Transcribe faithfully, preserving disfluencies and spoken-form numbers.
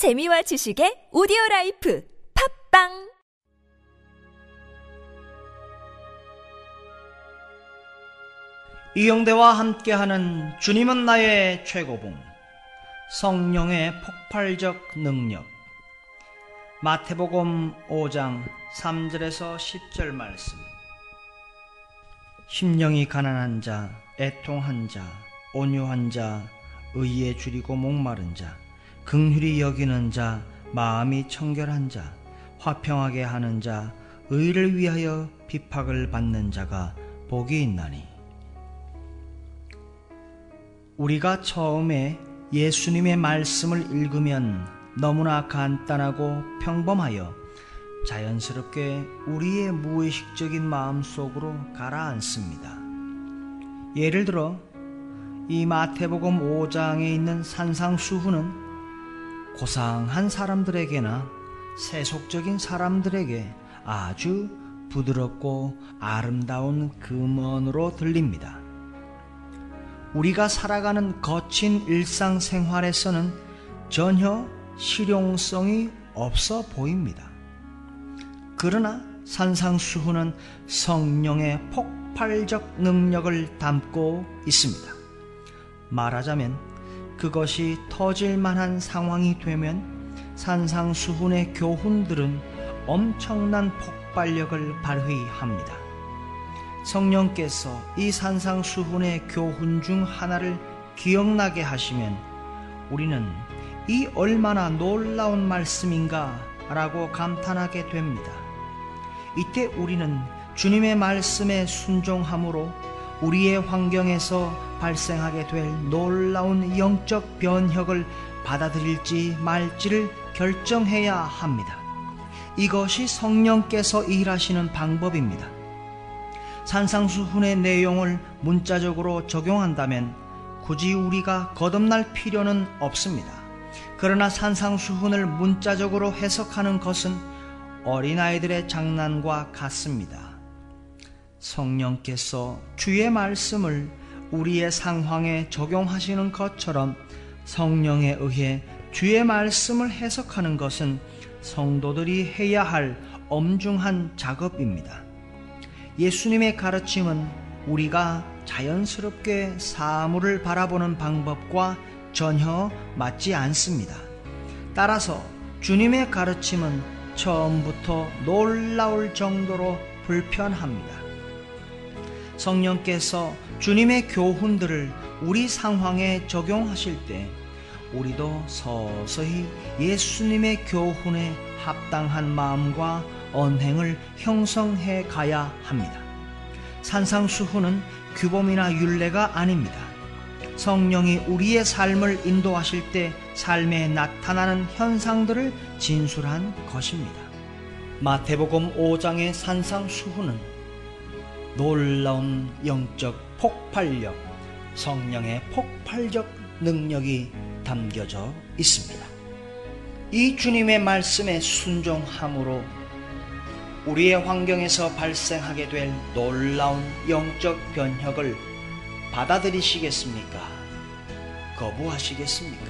재미와 지식의 오디오라이프 팝빵! 이영대와 함께하는 주님은 나의 최고봉, 성령의 폭발적 능력. 마태복음 오 장 삼 절에서 십 절 말씀. 심령이 가난한 자, 애통한 자, 온유한 자, 의에 주리고 목마른 자, 긍휼히 여기는 자, 마음이 청결한 자, 화평하게 하는 자, 의를 위하여 비박을 받는 자가 복이 있나니. 우리가 처음에 예수님의 말씀을 읽으면 너무나 간단하고 평범하여 자연스럽게 우리의 무의식적인 마음 속으로 가라앉습니다. 예를 들어 이 마태복음 오 장에 있는 산상수훈은 고상한 사람들에게나 세속적인 사람들에게 아주 부드럽고 아름다운 금언으로 들립니다. 우리가 살아가는 거친 일상생활에서는 전혀 실용성이 없어 보입니다. 그러나 산상수훈은 성령의 폭발적 능력을 담고 있습니다. 말하자면 그것이 터질 만한 상황이 되면 산상수훈의 교훈들은 엄청난 폭발력을 발휘합니다. 성령께서 이 산상수훈의 교훈 중 하나를 기억나게 하시면 우리는 이 얼마나 놀라운 말씀인가 라고 감탄하게 됩니다. 이때 우리는 주님의 말씀에 순종함으로 우리의 환경에서 발생하게 될 놀라운 영적 변혁을 받아들일지 말지를 결정해야 합니다. 이것이 성령께서 일하시는 방법입니다. 산상수훈의 내용을 문자적으로 적용한다면 굳이 우리가 거듭날 필요는 없습니다. 그러나 산상수훈을 문자적으로 해석하는 것은 어린아이들의 장난과 같습니다. 성령께서 주의 말씀을 우리의 상황에 적용하시는 것처럼 성령에 의해 주의 말씀을 해석하는 것은 성도들이 해야 할 엄중한 작업입니다. 예수님의 가르침은 우리가 자연스럽게 사물을 바라보는 방법과 전혀 맞지 않습니다. 따라서 주님의 가르침은 처음부터 놀라울 정도로 불편합니다. 성령께서 주님의 교훈들을 우리 상황에 적용하실 때 우리도 서서히 예수님의 교훈에 합당한 마음과 언행을 형성해 가야 합니다. 산상수훈은 규범이나 율례가 아닙니다. 성령이 우리의 삶을 인도하실 때 삶에 나타나는 현상들을 진술한 것입니다. 마태복음 오 장의 산상수훈은 놀라운 영적 폭발력, 성령의 폭발적 능력이 담겨져 있습니다. 이 주님의 말씀에 순종함으로 우리의 환경에서 발생하게 될 놀라운 영적 변혁을 받아들이시겠습니까? 거부하시겠습니까?